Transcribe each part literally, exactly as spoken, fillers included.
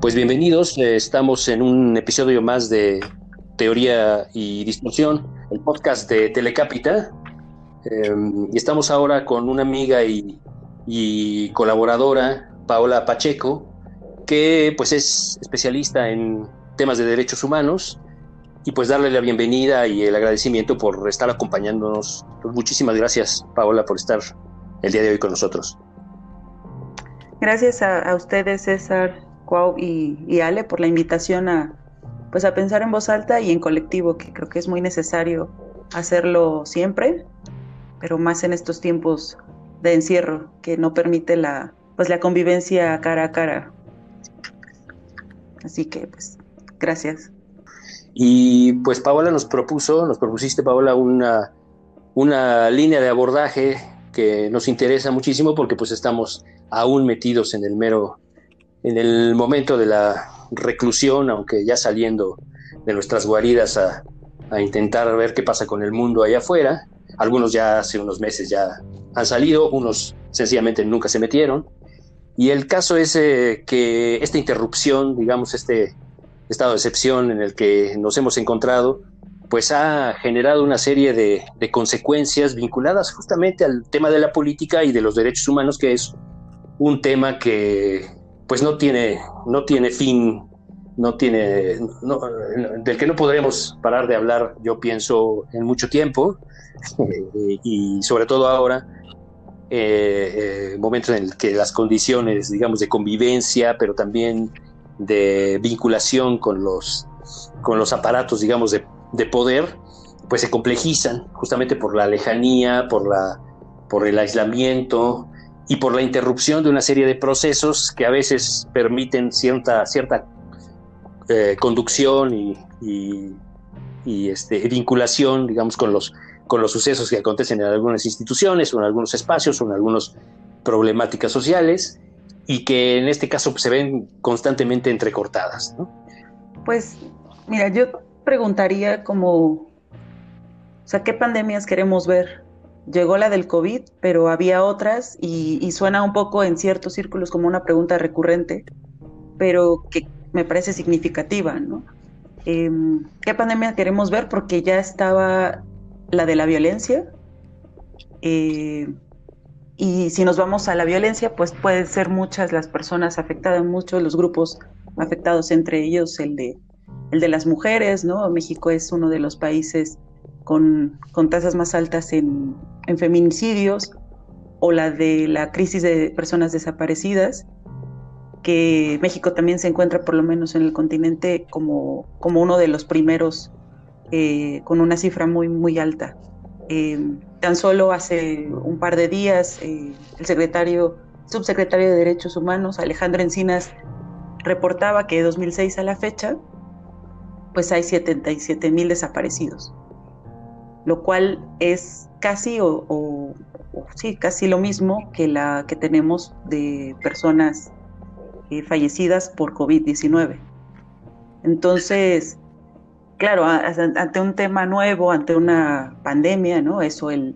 Pues bienvenidos, eh, estamos en un episodio más de Teoría y Distorsión, el podcast de Telecápita, eh, y estamos ahora con una amiga y, y colaboradora, Paola Pacheco, que pues es especialista en temas de derechos humanos, y pues darle la bienvenida y el agradecimiento por estar acompañándonos. Pues muchísimas gracias, Paola, por estar el día de hoy con nosotros. Gracias a, a ustedes, César Cuau y, y Ale, por la invitación a, pues, a pensar en voz alta y en colectivo, que creo que es muy necesario hacerlo siempre, pero más en estos tiempos de encierro que no permite la, pues, la convivencia cara a cara. Así que, pues, gracias. Y pues Paola nos propuso, nos propusiste, Paola, una, una línea de abordaje que nos interesa muchísimo porque pues estamos aún metidos en el mero en el momento de la reclusión, aunque ya saliendo de nuestras guaridas a, a intentar ver qué pasa con el mundo allá afuera. Algunos ya hace unos meses ya han salido, unos sencillamente nunca se metieron. Y el caso es eh, que esta interrupción, digamos, este estado de excepción en el que nos hemos encontrado, pues ha generado una serie de, de consecuencias vinculadas justamente al tema de la política y de los derechos humanos, que es un tema que pues no tiene, no tiene fin, no tiene, no, del que no podremos parar de hablar, yo pienso, en mucho tiempo, eh, y sobre todo ahora, eh, eh, momentos en el que las condiciones, digamos, de convivencia, pero también de vinculación con los, con los aparatos, digamos, de, de poder, pues se complejizan justamente por la lejanía, por, la, por el aislamiento, y por la interrupción de una serie de procesos que a veces permiten cierta, cierta eh, conducción y, y, y este, vinculación, digamos, con los, con los sucesos que acontecen en algunas instituciones o en algunos espacios o en algunas problemáticas sociales, y que en este caso pues, se ven constantemente entrecortadas, ¿no? Pues, mira, yo preguntaría como, o sea, ¿qué pandemias queremos ver? Llegó la del COVID, pero había otras y, y suena un poco en ciertos círculos como una pregunta recurrente, pero que me parece significativa, ¿no? Eh, ¿Qué pandemia queremos ver? Porque ya estaba la de la violencia eh, y si nos vamos a la violencia, pues pueden ser muchas las personas afectadas, muchos los grupos afectados, entre ellos el de, el de las mujeres, ¿no? México es uno de los países con, con tasas más altas en, en feminicidios, o la de la crisis de personas desaparecidas, que México también se encuentra, por lo menos en el continente, como, como uno de los primeros, eh, con una cifra muy, muy alta. Eh, tan solo hace un par de días, eh, el secretario, subsecretario de Derechos Humanos, Alejandro Encinas, reportaba que de dos mil seis a la fecha, pues hay setenta y siete mil desaparecidos, lo cual es casi o, o, o sí, casi lo mismo que la que tenemos de personas eh, fallecidas por COVID diecinueve. Entonces, claro, a, a, ante un tema nuevo, ante una pandemia, ¿no? Eso, el,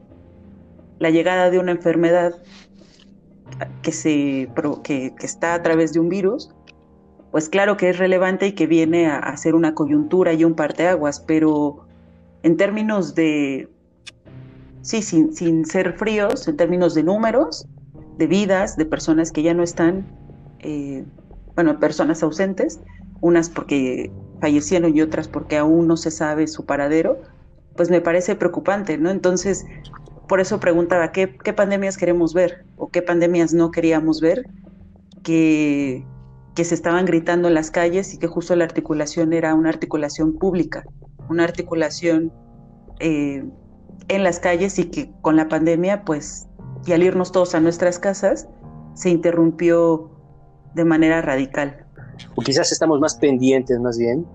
la llegada de una enfermedad que se que, que está a través de un virus, pues claro que es relevante y que viene a, a ser una coyuntura y un parteaguas, pero en términos de, sí, sin, sin ser fríos, en términos de números, de vidas, de personas que ya no están, eh, bueno, personas ausentes, unas porque fallecieron y otras porque aún no se sabe su paradero, pues me parece preocupante, ¿no? Entonces, por eso preguntaba, ¿qué, qué pandemias queremos ver o qué pandemias no queríamos ver que, que se estaban gritando en las calles y que justo la articulación era una articulación pública? Una articulación eh, en las calles y que con la pandemia, pues, y al irnos todos a nuestras casas, se interrumpió de manera radical. O quizás estamos más pendientes, más bien,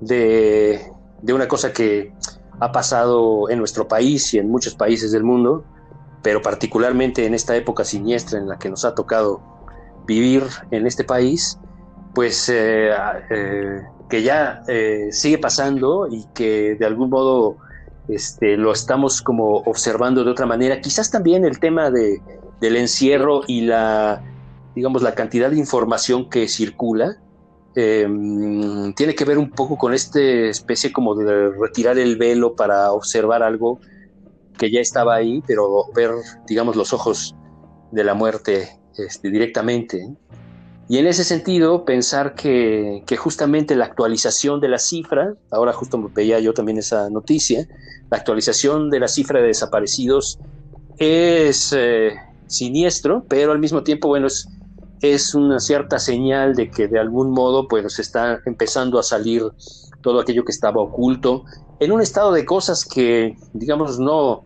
de, de una cosa que ha pasado en nuestro país y en muchos países del mundo, pero particularmente en esta época siniestra en la que nos ha tocado vivir en este país, pues eh, eh, que ya eh, sigue pasando y que de algún modo este, lo estamos como observando de otra manera. Quizás también el tema de, del encierro y la, digamos, la cantidad de información que circula eh, tiene que ver un poco con esta especie como de retirar el velo para observar algo que ya estaba ahí, pero ver, digamos, los ojos de la muerte este, directamente. Y en ese sentido, pensar que, que justamente la actualización de la cifra, ahora justo veía yo también esa noticia, la actualización de la cifra de desaparecidos es eh, siniestro, pero al mismo tiempo, bueno, es, es una cierta señal de que de algún modo pues se está empezando a salir todo aquello que estaba oculto, en un estado de cosas que, digamos, no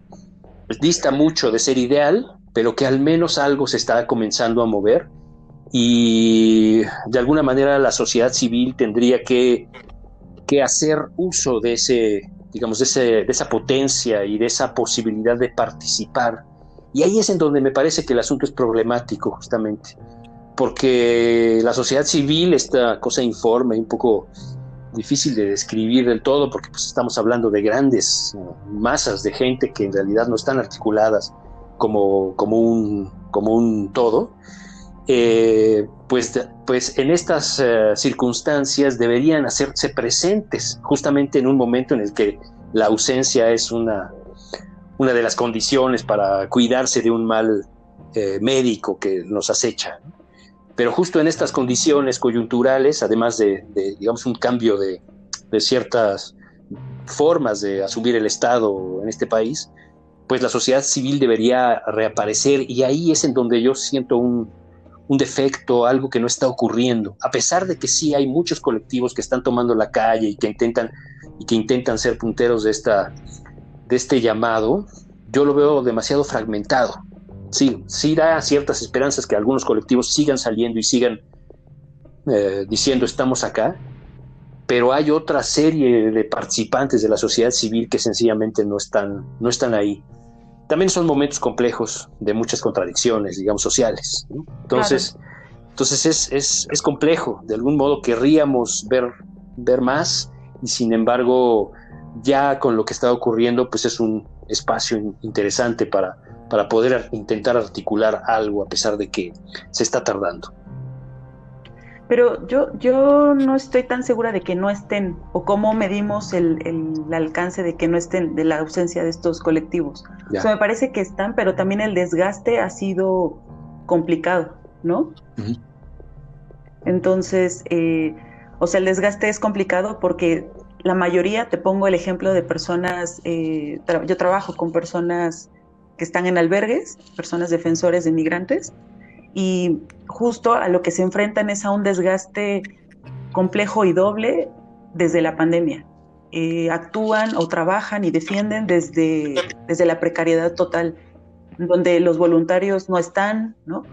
dista mucho de ser ideal, pero que al menos algo se está comenzando a mover, y de alguna manera la sociedad civil tendría que, que hacer uso de ese, digamos, de, ese, de esa potencia y de esa posibilidad de participar. Y ahí es en donde me parece que el asunto es problemático, justamente, porque la sociedad civil, esta cosa informe, un poco difícil de describir del todo, porque pues, estamos hablando de grandes masas de gente que en realidad no están articuladas como, como, un, como un todo. Eh, pues, pues en estas uh, circunstancias deberían hacerse presentes justamente en un momento en el que la ausencia es una, una de las condiciones para cuidarse de un mal eh, médico que nos acecha. Pero justo en estas condiciones coyunturales, además de, de digamos, un cambio de, de ciertas formas de asumir el Estado en este país, pues la sociedad civil debería reaparecer, y ahí es en donde yo siento un un defecto, algo que no está ocurriendo, a pesar de que sí hay muchos colectivos que están tomando la calle y que intentan, y que intentan ser punteros de, esta, de este llamado. Yo lo veo demasiado fragmentado. Sí, sí da ciertas esperanzas que algunos colectivos sigan saliendo y sigan eh, diciendo estamos acá, pero hay otra serie de participantes de la sociedad civil que sencillamente no están, no están ahí. También son momentos complejos de muchas contradicciones, digamos, sociales, ¿no? Entonces, claro. entonces es, es, es complejo. De algún modo querríamos ver, ver más, y sin embargo, ya con lo que está ocurriendo, pues es un espacio interesante para, para poder intentar articular algo, a pesar de que se está tardando. Pero yo, yo no estoy tan segura de que no estén, o cómo medimos el, el, el alcance de que no estén, de la ausencia de estos colectivos. Ya. O sea, me parece que están, pero también el desgaste ha sido complicado, ¿no? Uh-huh. Entonces, eh, o sea, el desgaste es complicado porque la mayoría, te pongo el ejemplo de personas, eh, tra- yo trabajo con personas que están en albergues, personas defensores de migrantes, y justo a lo que se enfrentan es a un desgaste complejo y doble desde la pandemia. Eh, actúan o trabajan y defienden desde, desde la precariedad total, donde los voluntarios no están, ¿no?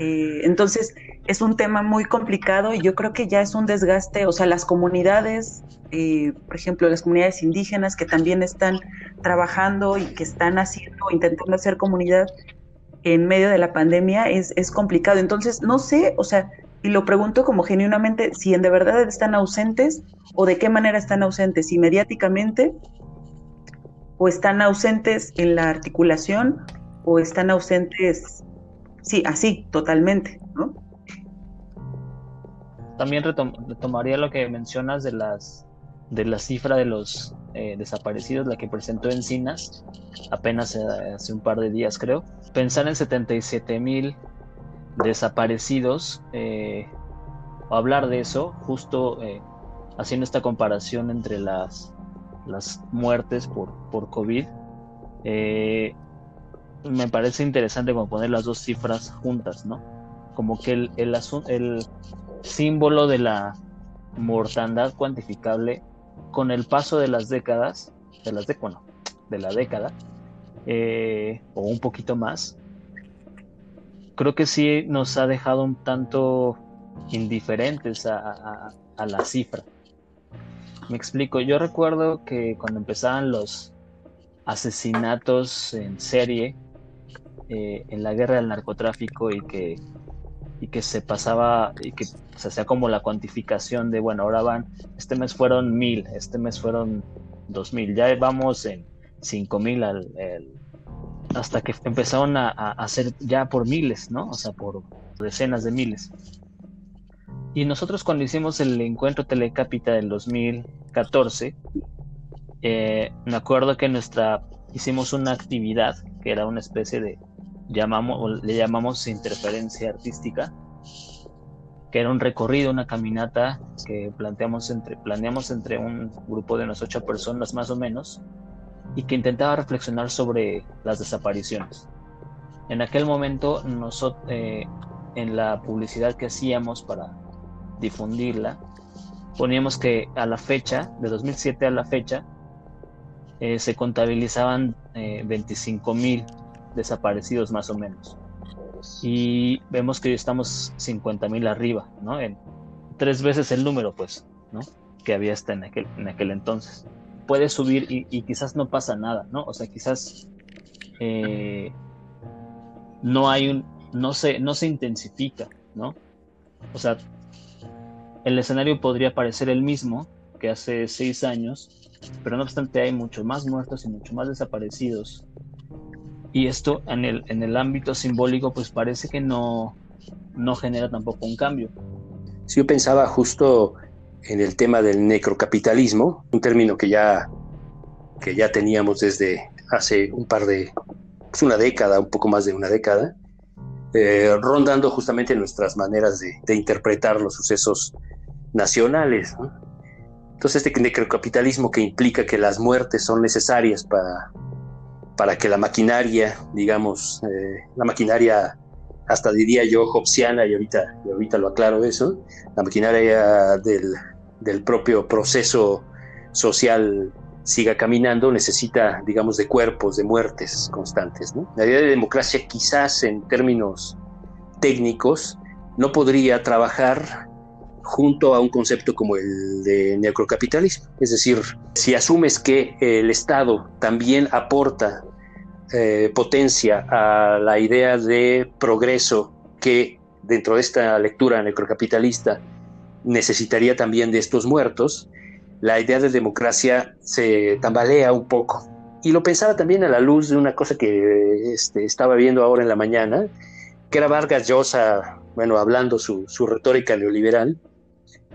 Eh, entonces es un tema muy complicado, y yo creo que ya es un desgaste. O sea, las comunidades, eh, por ejemplo, las comunidades indígenas que también están trabajando y que están haciendo, intentando hacer comunidad en medio de la pandemia, es, es complicado. Entonces, no sé, o sea, y lo pregunto como genuinamente, si en de verdad están ausentes, o de qué manera están ausentes, si mediáticamente, o están ausentes en la articulación, o están ausentes, sí, así, totalmente, ¿no? También retom- retomaría lo que mencionas de las de la cifra de los eh, desaparecidos, la que presentó Encinas apenas eh, hace un par de días, creo. Pensar en setenta y siete mil desaparecidos, eh, o hablar de eso, justo eh, haciendo esta comparación entre las, las muertes por, por COVID, eh, me parece interesante como poner las dos cifras juntas, ¿no? Como que el, el, asun- el símbolo de la mortandad cuantificable, con el paso de las décadas, de las de, bueno, de la década, eh, o un poquito más, creo que sí nos ha dejado un tanto indiferentes a, a, a la cifra. Me explico, yo recuerdo que cuando empezaban los asesinatos en serie, eh, en la guerra del narcotráfico, y que y que se pasaba y que se hacía como la cuantificación de, bueno, ahora van, este mes fueron mil, este mes fueron dos mil, ya vamos en cinco mil al, el, hasta que empezaron a, a hacer ya por miles, ¿no? O sea, por decenas de miles. Y nosotros cuando hicimos el encuentro Telecápita del dos mil catorce, eh, me acuerdo que nuestra hicimos una actividad que era una especie de, llamamos, le llamamos interferencia artística, que era un recorrido, una caminata que planteamos entre, planeamos entre un grupo de unas ocho personas más o menos, y que intentaba reflexionar sobre las desapariciones. En aquel momento, nosotros, eh, en la publicidad que hacíamos para difundirla, poníamos que a la fecha, de dos mil siete a la fecha, eh, se contabilizaban eh, veinticinco mil desaparecidos más o menos. Y vemos que hoy estamos cincuenta mil arriba, ¿no? En tres veces el número, pues, ¿no? Que había hasta en aquel, en aquel entonces. Puede subir y, y quizás no pasa nada, ¿no? O sea, quizás eh, no hay un, no se, no se intensifica, ¿no? O sea, el escenario podría parecer el mismo que hace seis años, pero no obstante hay mucho más muertos y mucho más desaparecidos. Y esto en el, en el ámbito simbólico, pues parece que no, no genera tampoco un cambio. Si yo pensaba justo en el tema del necrocapitalismo, un término que ya, que ya teníamos desde hace un par de, pues una década, un poco más de una década, eh, rondando justamente nuestras maneras de, de interpretar los sucesos nacionales, ¿no? Entonces este necrocapitalismo que implica que las muertes son necesarias para, para que la maquinaria, digamos, eh, la maquinaria, hasta diría yo hobbesiana, y ahorita, y ahorita lo aclaro eso, la maquinaria del, del propio proceso social siga caminando, necesita, digamos, de cuerpos, de muertes constantes, ¿no? La idea de democracia quizás en términos técnicos no podría trabajar junto a un concepto como el de neocapitalismo. Es decir, si asumes que el Estado también aporta eh, potencia a la idea de progreso que dentro de esta lectura neocapitalista necesitaría también de estos muertos, la idea de democracia se tambalea un poco. Y lo pensaba también a la luz de una cosa que este, estaba viendo ahora en la mañana, que era Vargas Llosa, bueno, hablando su, su retórica neoliberal,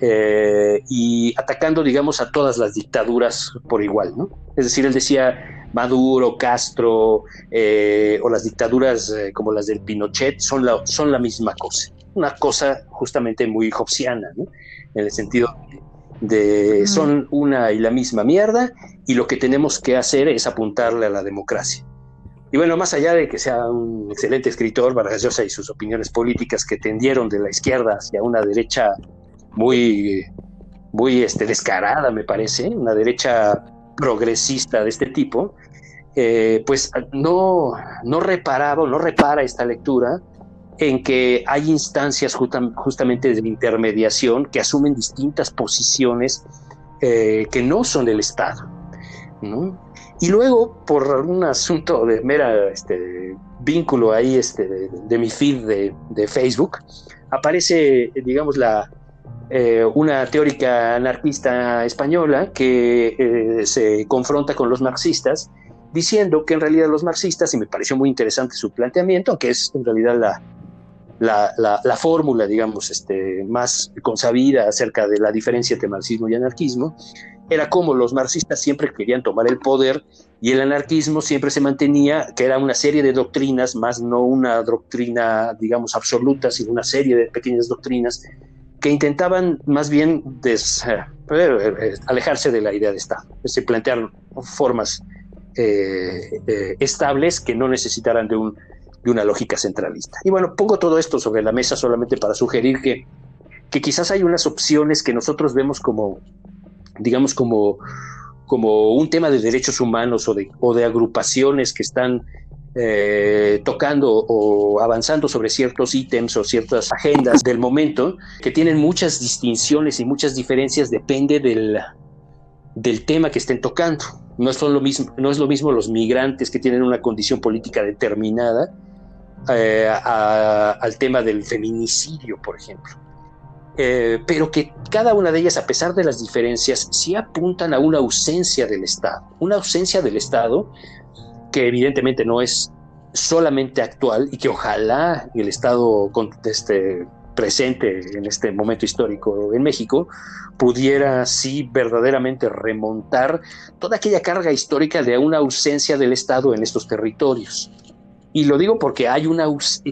Eh, y atacando, digamos, a todas las dictaduras por igual, ¿no? Es decir, él decía Maduro, Castro eh, o las dictaduras eh, como las del Pinochet son la, son la misma cosa, una cosa justamente muy hobbesiana, ¿no? En el sentido de mm. son una y la misma mierda y lo que tenemos que hacer es apuntarle a la democracia. Y bueno, más allá de que sea un excelente escritor, Vargas Llosa y sus opiniones políticas que tendieron de la izquierda hacia una derecha muy, muy este, descarada, me parece, una derecha progresista de este tipo, eh, pues no, no reparaba, no repara esta lectura en que hay instancias justam- justamente de intermediación que asumen distintas posiciones eh, que no son del Estado, ¿no? Y luego, por un asunto de mera este, vínculo ahí este, de, de mi feed de, de Facebook, aparece, digamos, la... Eh, una teórica anarquista española que eh, se confronta con los marxistas diciendo que en realidad los marxistas, y me pareció muy interesante su planteamiento, aunque es en realidad la, la, la, la fórmula, digamos, este, más consabida acerca de la diferencia entre marxismo y anarquismo, era como los marxistas siempre querían tomar el poder y el anarquismo siempre se mantenía, que era una serie de doctrinas, más no una doctrina, digamos, absoluta, sino una serie de pequeñas doctrinas que intentaban más bien des, eh, alejarse de la idea de Estado, es decir, plantear formas eh, eh, estables que no necesitaran de, un, de una lógica centralista. Y bueno, pongo todo esto sobre la mesa solamente para sugerir que, que quizás hay unas opciones que nosotros vemos como, digamos, como, como un tema de derechos humanos o de, o de agrupaciones que están Eh, tocando o avanzando sobre ciertos ítems o ciertas agendas del momento, que tienen muchas distinciones y muchas diferencias, depende del, del tema que estén tocando. No son lo mismo, no es lo mismo los migrantes que tienen una condición política determinada eh, a, al tema del feminicidio, por ejemplo. Eh, pero que cada una de ellas, a pesar de las diferencias, sí apuntan a una ausencia del Estado, una ausencia del Estado que evidentemente no es solamente actual y que ojalá el Estado con este presente en este momento histórico en México pudiera sí verdaderamente remontar toda aquella carga histórica de una ausencia del Estado en estos territorios. Y lo digo porque hay una,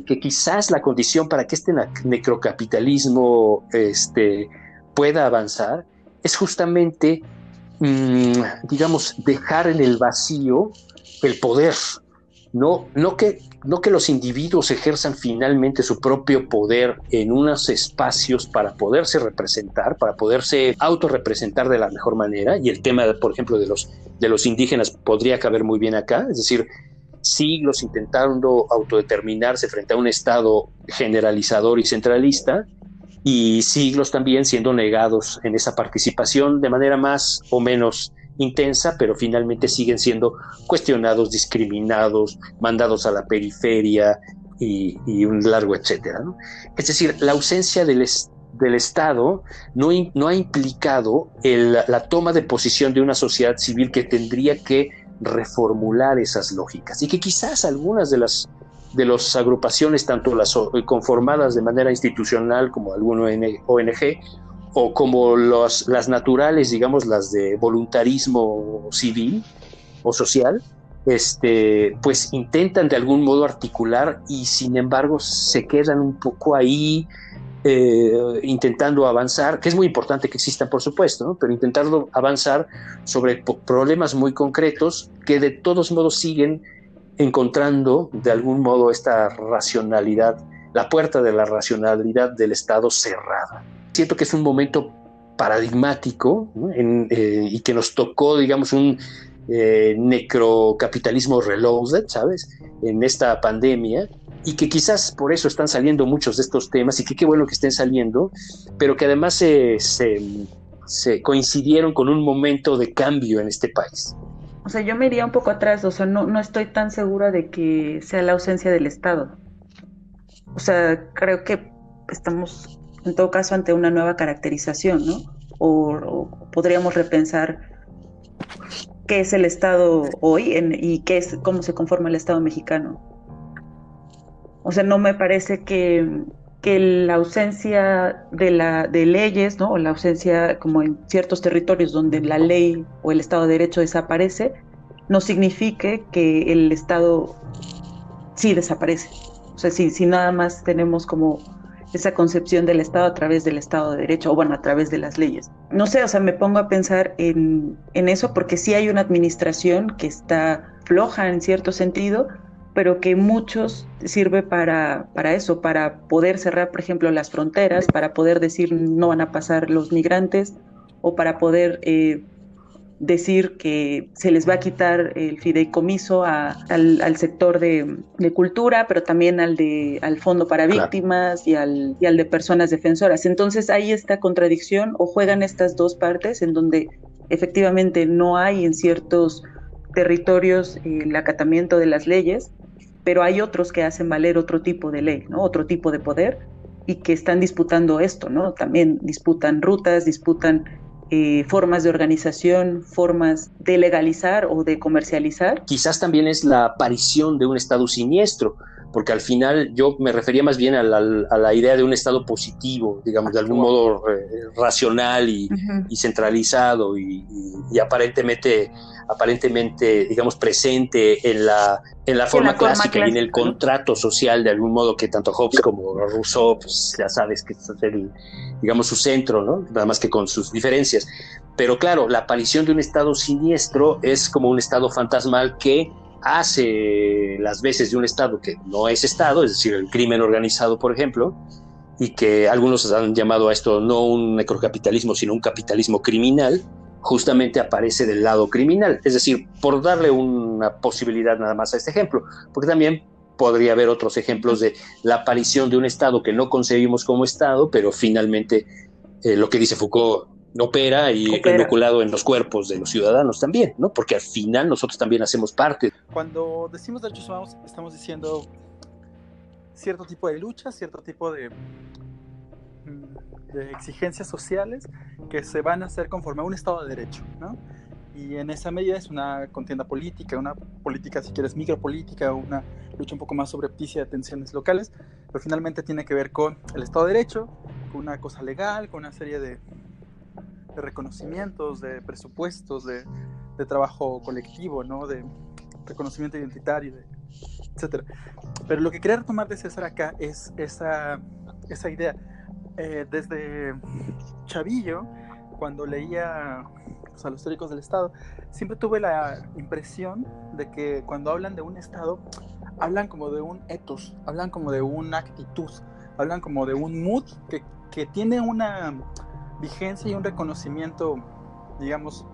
que quizás la condición para que este necrocapitalismo este, pueda avanzar es justamente, mmm, digamos, dejar en el vacío el poder. No, no, que, no que los individuos ejerzan finalmente su propio poder en unos espacios para poderse representar, para poderse autorrepresentar de la mejor manera. Y el tema, por ejemplo, de los, de los indígenas podría caber muy bien acá, es decir, siglos intentando autodeterminarse frente a un Estado generalizador y centralista, y siglos también siendo negados en esa participación de manera más o menos intensa, pero finalmente siguen siendo cuestionados, discriminados, mandados a la periferia y, y un largo etcétera, ¿no? Es decir, la ausencia del, es, del Estado no, no ha implicado el, la toma de posición de una sociedad civil que tendría que reformular esas lógicas, y que quizás algunas de las de las agrupaciones, tanto las conformadas de manera institucional como alguna O N G, o como los, las naturales, digamos, las de voluntarismo civil o social, este, pues intentan de algún modo articular, y sin embargo se quedan un poco ahí Eh, intentando avanzar, que es muy importante que existan, por supuesto, ¿no? Pero intentando avanzar sobre problemas muy concretos que de todos modos siguen encontrando de algún modo esta racionalidad, la puerta de la racionalidad del Estado cerrada. Siento que es un momento paradigmático, ¿no? en, eh, y que nos tocó, digamos, un eh, necrocapitalismo reloaded, ¿sabes?, en esta pandemia, y que quizás por eso están saliendo muchos de estos temas, y que qué bueno que estén saliendo, pero que además se, se, se coincidieron con un momento de cambio en este país. O sea, yo me iría un poco atrás, o sea, no, no estoy tan segura de que sea la ausencia del Estado. O sea, creo que estamos, en todo caso, ante una nueva caracterización, ¿no? O, o podríamos repensar qué es el Estado hoy en, y qué es, cómo se conforma el Estado mexicano. O sea, no me parece que, que la ausencia de, la, de leyes, ¿no?, o la ausencia, como en ciertos territorios donde la ley o el Estado de Derecho desaparece, no signifique que el Estado sí desaparece. O sea, si, si nada más tenemos como esa concepción del Estado a través del Estado de Derecho, o bueno, a través de las leyes. No sé, o sea, me pongo a pensar en, en eso, porque sí hay una administración que está floja en cierto sentido, pero que muchos sirve para, para eso, para poder cerrar, por ejemplo, las fronteras, para poder decir no van a pasar los migrantes, o para poder eh, decir que se les va a quitar el fideicomiso a, al, al sector de, de cultura, pero también al, de, al fondo para víctimas, claro, y, al, y al de personas defensoras. Entonces hay esta contradicción, o juegan estas dos partes en donde efectivamente no hay en ciertos territorios el acatamiento de las leyes, pero hay otros que hacen valer otro tipo de ley, ¿no?, otro tipo de poder, y que están disputando esto, ¿no? También disputan rutas, disputan eh, formas de organización, formas de legalizar o de comercializar. Quizás también es la aparición de un Estado siniestro, porque al final yo me refería más bien a la, a la idea de un Estado positivo, digamos, de algún modo eh, racional y, uh-huh. y centralizado y, y, y aparentemente, aparentemente, digamos, presente en la, en la forma en la clásica forma clásica, y en el contrato social, de algún modo, que tanto Hobbes como Rousseau, pues ya sabes que es el, digamos, su centro, ¿no?, nada más que con sus diferencias. Pero claro, la aparición de un Estado siniestro es como un Estado fantasmal que hace las veces de un Estado que no es Estado, es decir, el crimen organizado, por ejemplo, y que algunos han llamado a esto no un necrocapitalismo, sino un capitalismo criminal, justamente aparece del lado criminal. Es decir, por darle una posibilidad nada más a este ejemplo, porque también podría haber otros ejemplos de la aparición de un Estado que no concebimos como Estado, pero finalmente eh, lo que dice Foucault opera y opera. Inoculado en los cuerpos de los ciudadanos también, ¿no? Porque al final nosotros también hacemos parte. Cuando decimos derechos humanos, estamos diciendo cierto tipo de luchas, cierto tipo de, de exigencias sociales que se van a hacer conforme a un Estado de Derecho, ¿no? Y en esa medida es una contienda política, una política, si quieres, micropolítica, una lucha un poco más sobrepticia de tensiones locales, pero finalmente tiene que ver con el Estado de Derecho, con una cosa legal, con una serie de, de reconocimientos, de presupuestos, de, de trabajo colectivo, ¿no? De reconocimiento identitario, de, etcétera. Pero lo que quería retomar de César acá es esa, esa idea. Eh, desde Chavillo, cuando leía... O sea, los teóricos del Estado, siempre tuve la impresión de que cuando hablan de un Estado, hablan como de un ethos, hablan como de una actitud, hablan como de un mood que, que tiene una vigencia y un reconocimiento, digamos,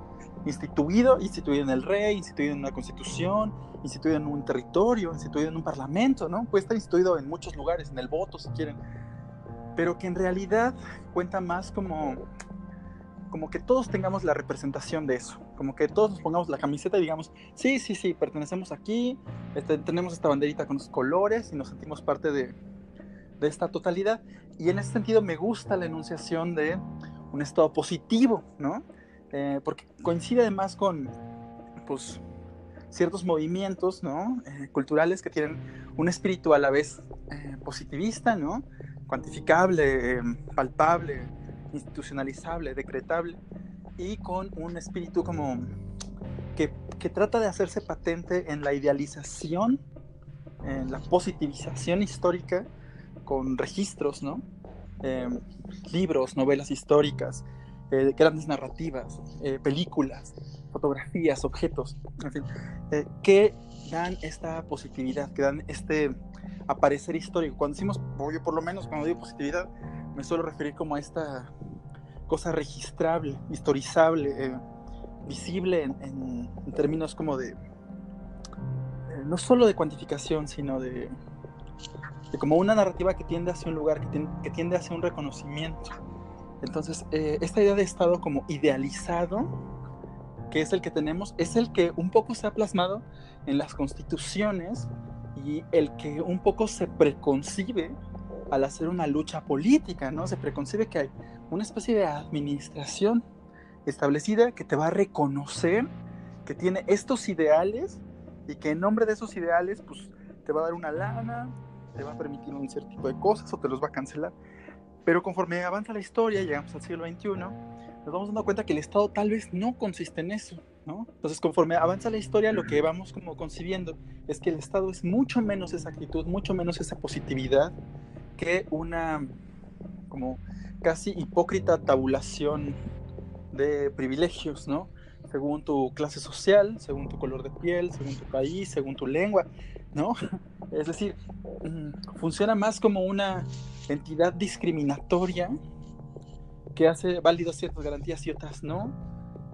instituido, instituido en el rey, instituido en una constitución, instituido en un territorio, instituido en un parlamento, ¿no? Puede estar instituido en muchos lugares, en el voto, si quieren, pero que en realidad cuenta más como... como que todos tengamos la representación de eso, como que todos nos pongamos la camiseta y digamos, sí, sí, sí, pertenecemos aquí, este, tenemos esta banderita con los colores y nos sentimos parte de, de esta totalidad. Y en ese sentido me gusta la enunciación de un estado positivo, ¿no? Eh, porque coincide además con, pues, ciertos movimientos, ¿no? Eh, culturales que tienen un espíritu a la vez eh, positivista, ¿no? Cuantificable, eh, palpable, institucionalizable, decretable, y con un espíritu como que, que trata de hacerse patente en la idealización, en la positivización histórica, con registros, ¿no? Eh, libros, novelas históricas, eh, grandes narrativas, eh, películas, fotografías, objetos, en fin, eh, que dan esta positividad, que dan este aparecer histórico. Cuando decimos, yo por lo menos cuando digo positividad, me suelo referir como a esta cosa registrable, historizable, eh, visible en, en, en términos como de, eh, no solo de cuantificación, sino de, de como una narrativa que tiende hacia un lugar, que tiende, que tiende hacia un reconocimiento. Entonces, eh, esta idea de Estado como idealizado, que es el que tenemos, es el que un poco se ha plasmado en las constituciones y el que un poco se preconcibe al hacer una lucha política, ¿no? Se preconcibe que hay una especie de administración establecida que te va a reconocer, que tiene estos ideales y que en nombre de esos ideales, pues, te va a dar una lana, te va a permitir un cierto tipo de cosas o te los va a cancelar. Pero conforme avanza la historia, llegamos al siglo veintiuno, nos vamos dando cuenta que el Estado tal vez no consiste en eso, ¿no? Entonces, conforme avanza la historia, lo que vamos como concibiendo es que el Estado es mucho menos esa actitud, mucho menos esa positividad, que una como casi hipócrita tabulación de privilegios, ¿no? Según tu clase social, según tu color de piel, según tu país, según tu lengua, ¿no? Es decir, funciona más como una entidad discriminatoria que hace válidas ciertas garantías y otras no,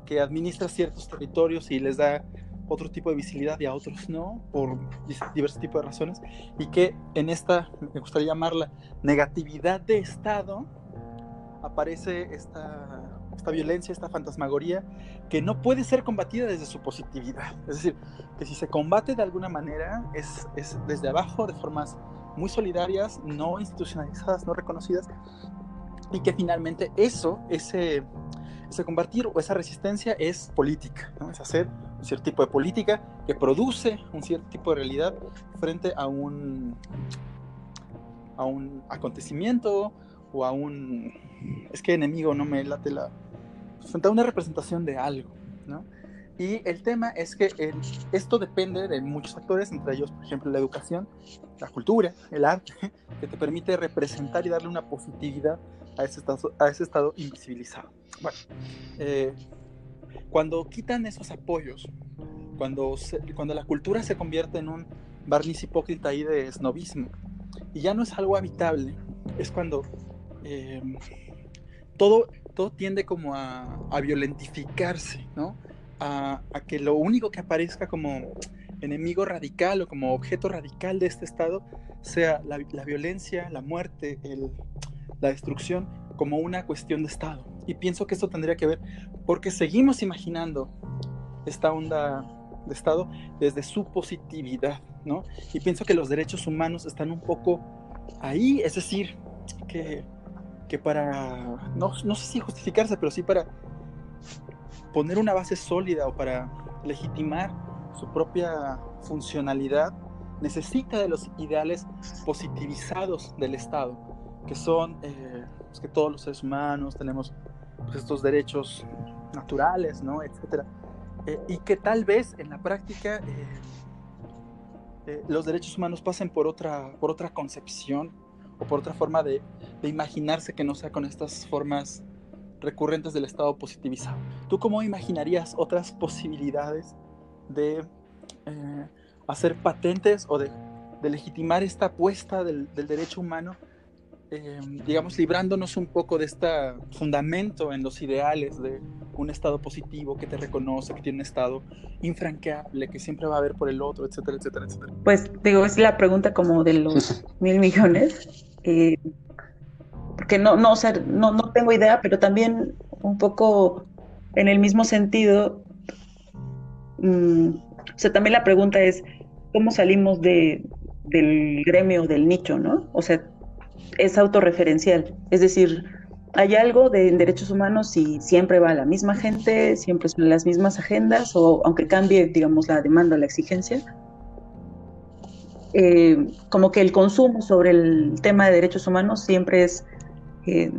que administra ciertos territorios y les da otro tipo de visibilidad y a otros no, por diversos tipos de razones, y que en esta, me gustaría llamarla negatividad de Estado, aparece esta, esta violencia, esta fantasmagoría que no puede ser combatida desde su positividad. Es decir, que si se combate de alguna manera es, es desde abajo, de formas muy solidarias, no institucionalizadas, no reconocidas, y que finalmente eso, ese, ese combatir o esa resistencia es política, ¿no? Es hacer un cierto tipo de política que produce un cierto tipo de realidad frente a un, a un acontecimiento o a un... es que enemigo, no me late la... frente a una representación de algo, ¿no? Y el tema es que el, esto depende de muchos factores, entre ellos, por ejemplo, la educación, la cultura, el arte, que te permite representar y darle una positividad a ese estado, a ese estado invisibilizado. Bueno, eh, cuando quitan esos apoyos, cuando, se, cuando la cultura se convierte en un barniz hipócrita ahí de esnobismo y ya no es algo habitable, es cuando eh, todo, todo tiende como a, a violentificarse, ¿no? A, a que lo único que aparezca como enemigo radical o como objeto radical de este Estado sea la, la violencia, la muerte, el, la destrucción, como una cuestión de Estado. Y pienso que esto tendría que ver porque seguimos imaginando esta onda de Estado desde su positividad, ¿no? Y pienso que los derechos humanos están un poco ahí, es decir, que, que para, no, no sé si justificarse, pero sí para poner una base sólida o para legitimar su propia funcionalidad, necesita de los ideales positivizados del Estado, que son eh, pues que todos los seres humanos tenemos pues, estos derechos naturales, ¿no? etcétera. Eh, y que tal vez en la práctica eh, eh, los derechos humanos pasen por otra, por otra concepción o por otra forma de, de imaginarse que no sea con estas formas recurrentes del Estado positivizado. ¿Tú cómo imaginarías otras posibilidades de eh, hacer patentes o de, de legitimar esta apuesta del, del derecho humano, eh, digamos, librándonos un poco de este fundamento en los ideales de un Estado positivo que te reconoce, que tiene un Estado infranqueable, que siempre va a haber por el otro, etcétera, etcétera, etcétera? Pues, digo, es la pregunta como de los mil millones, eh, porque no, no, o sea, no, no tengo idea, pero también un poco en el mismo sentido, mm, o sea, también la pregunta es, ¿cómo salimos de, del gremio, del nicho, no? O sea, es autorreferencial. Es decir, ¿hay algo de derechos humanos y siempre va la misma gente, siempre son las mismas agendas, o aunque cambie, digamos, la demanda o la exigencia? Eh, como que el consumo sobre el tema de derechos humanos siempre es eh,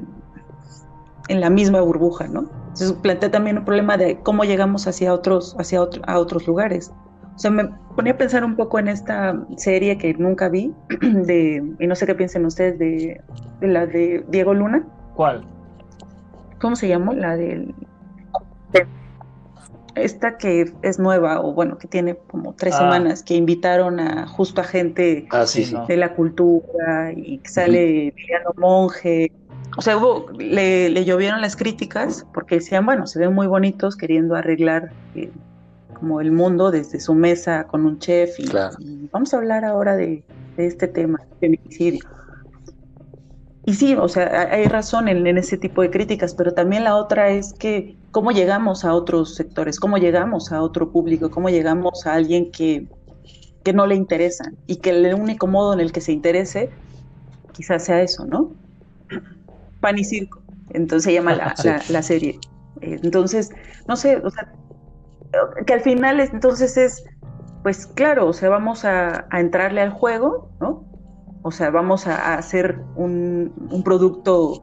en la misma burbuja, ¿no? Entonces plantea también un problema de cómo llegamos hacia otros, hacia otro, a otros lugares. O sea, me ponía a pensar un poco en esta serie que nunca vi, de, y no sé qué piensen ustedes, de, de la de Diego Luna. ¿Cuál? ¿Cómo se llamó? La de... Esta que es nueva, o bueno, que tiene como tres ah. semanas, que invitaron a justo a gente ah, sí, de, no. de la cultura, y que sale Emiliano uh-huh. Monge. O sea, hubo, le, le llovieron las críticas, porque decían, bueno, se ven muy bonitos queriendo arreglar... Eh, como el mundo desde su mesa con un chef y, claro. y vamos a hablar ahora de, de este tema, feminicidio. Y sí, o sea, hay razón en, en ese tipo de críticas, pero también la otra es que cómo llegamos a otros sectores, cómo llegamos a otro público, cómo llegamos a alguien que, que no le interesa y que el único modo en el que se interese quizás sea eso, ¿no? Pan y circo, entonces se llama la, sí. la, la serie. Entonces, no sé, o sea, que al final entonces es, pues claro, o sea, vamos a, a entrarle al juego, ¿no? O sea, vamos a, a hacer un, un producto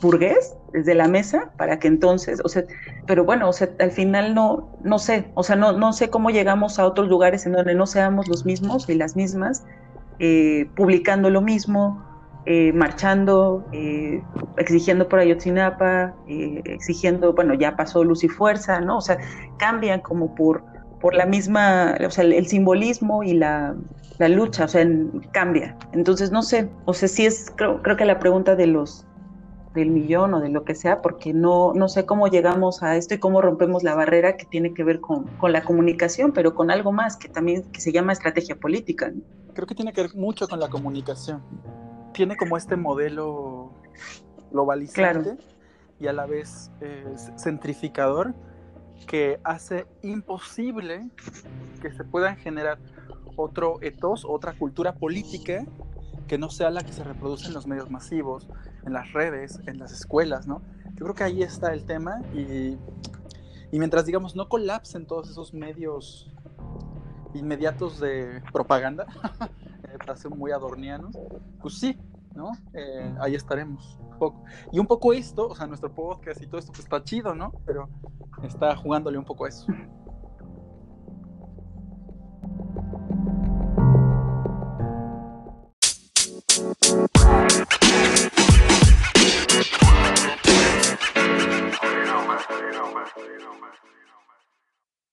burgués desde la mesa para que entonces, o sea, pero bueno, o sea, al final no, no sé, o sea, no, no sé cómo llegamos a otros lugares en donde no seamos los mismos y las mismas, eh, publicando lo mismo, eh, marchando, eh, exigiendo por Ayotzinapa, eh, exigiendo, bueno, ya pasó Luz y Fuerza, ¿no? O sea, cambian como por, por la misma, o sea, el, el simbolismo y la, la lucha, o sea, en, cambia. Entonces, no sé, o sea, sí es, creo, creo que la pregunta de los, del millón o de lo que sea, porque no, no sé cómo llegamos a esto y cómo rompemos la barrera que tiene que ver con, con la comunicación, pero con algo más que también que se llama estrategia política, ¿no? Creo que tiene que ver mucho con la comunicación. Tiene como este modelo globalizante claro. y a la vez eh, centrificador que hace imposible que se puedan generar otro ethos, otra cultura política que no sea la que se reproduce en los medios masivos, en las redes, en las escuelas, ¿no? Yo creo que ahí está el tema y, y mientras, digamos, no colapsen todos esos medios inmediatos de propaganda, para ser muy adornianos, pues sí, ¿no? Eh, ahí estaremos. Un poco. Y un poco esto, o sea, nuestro podcast y todo esto, pues está chido, ¿no? Pero está jugándole un poco a eso.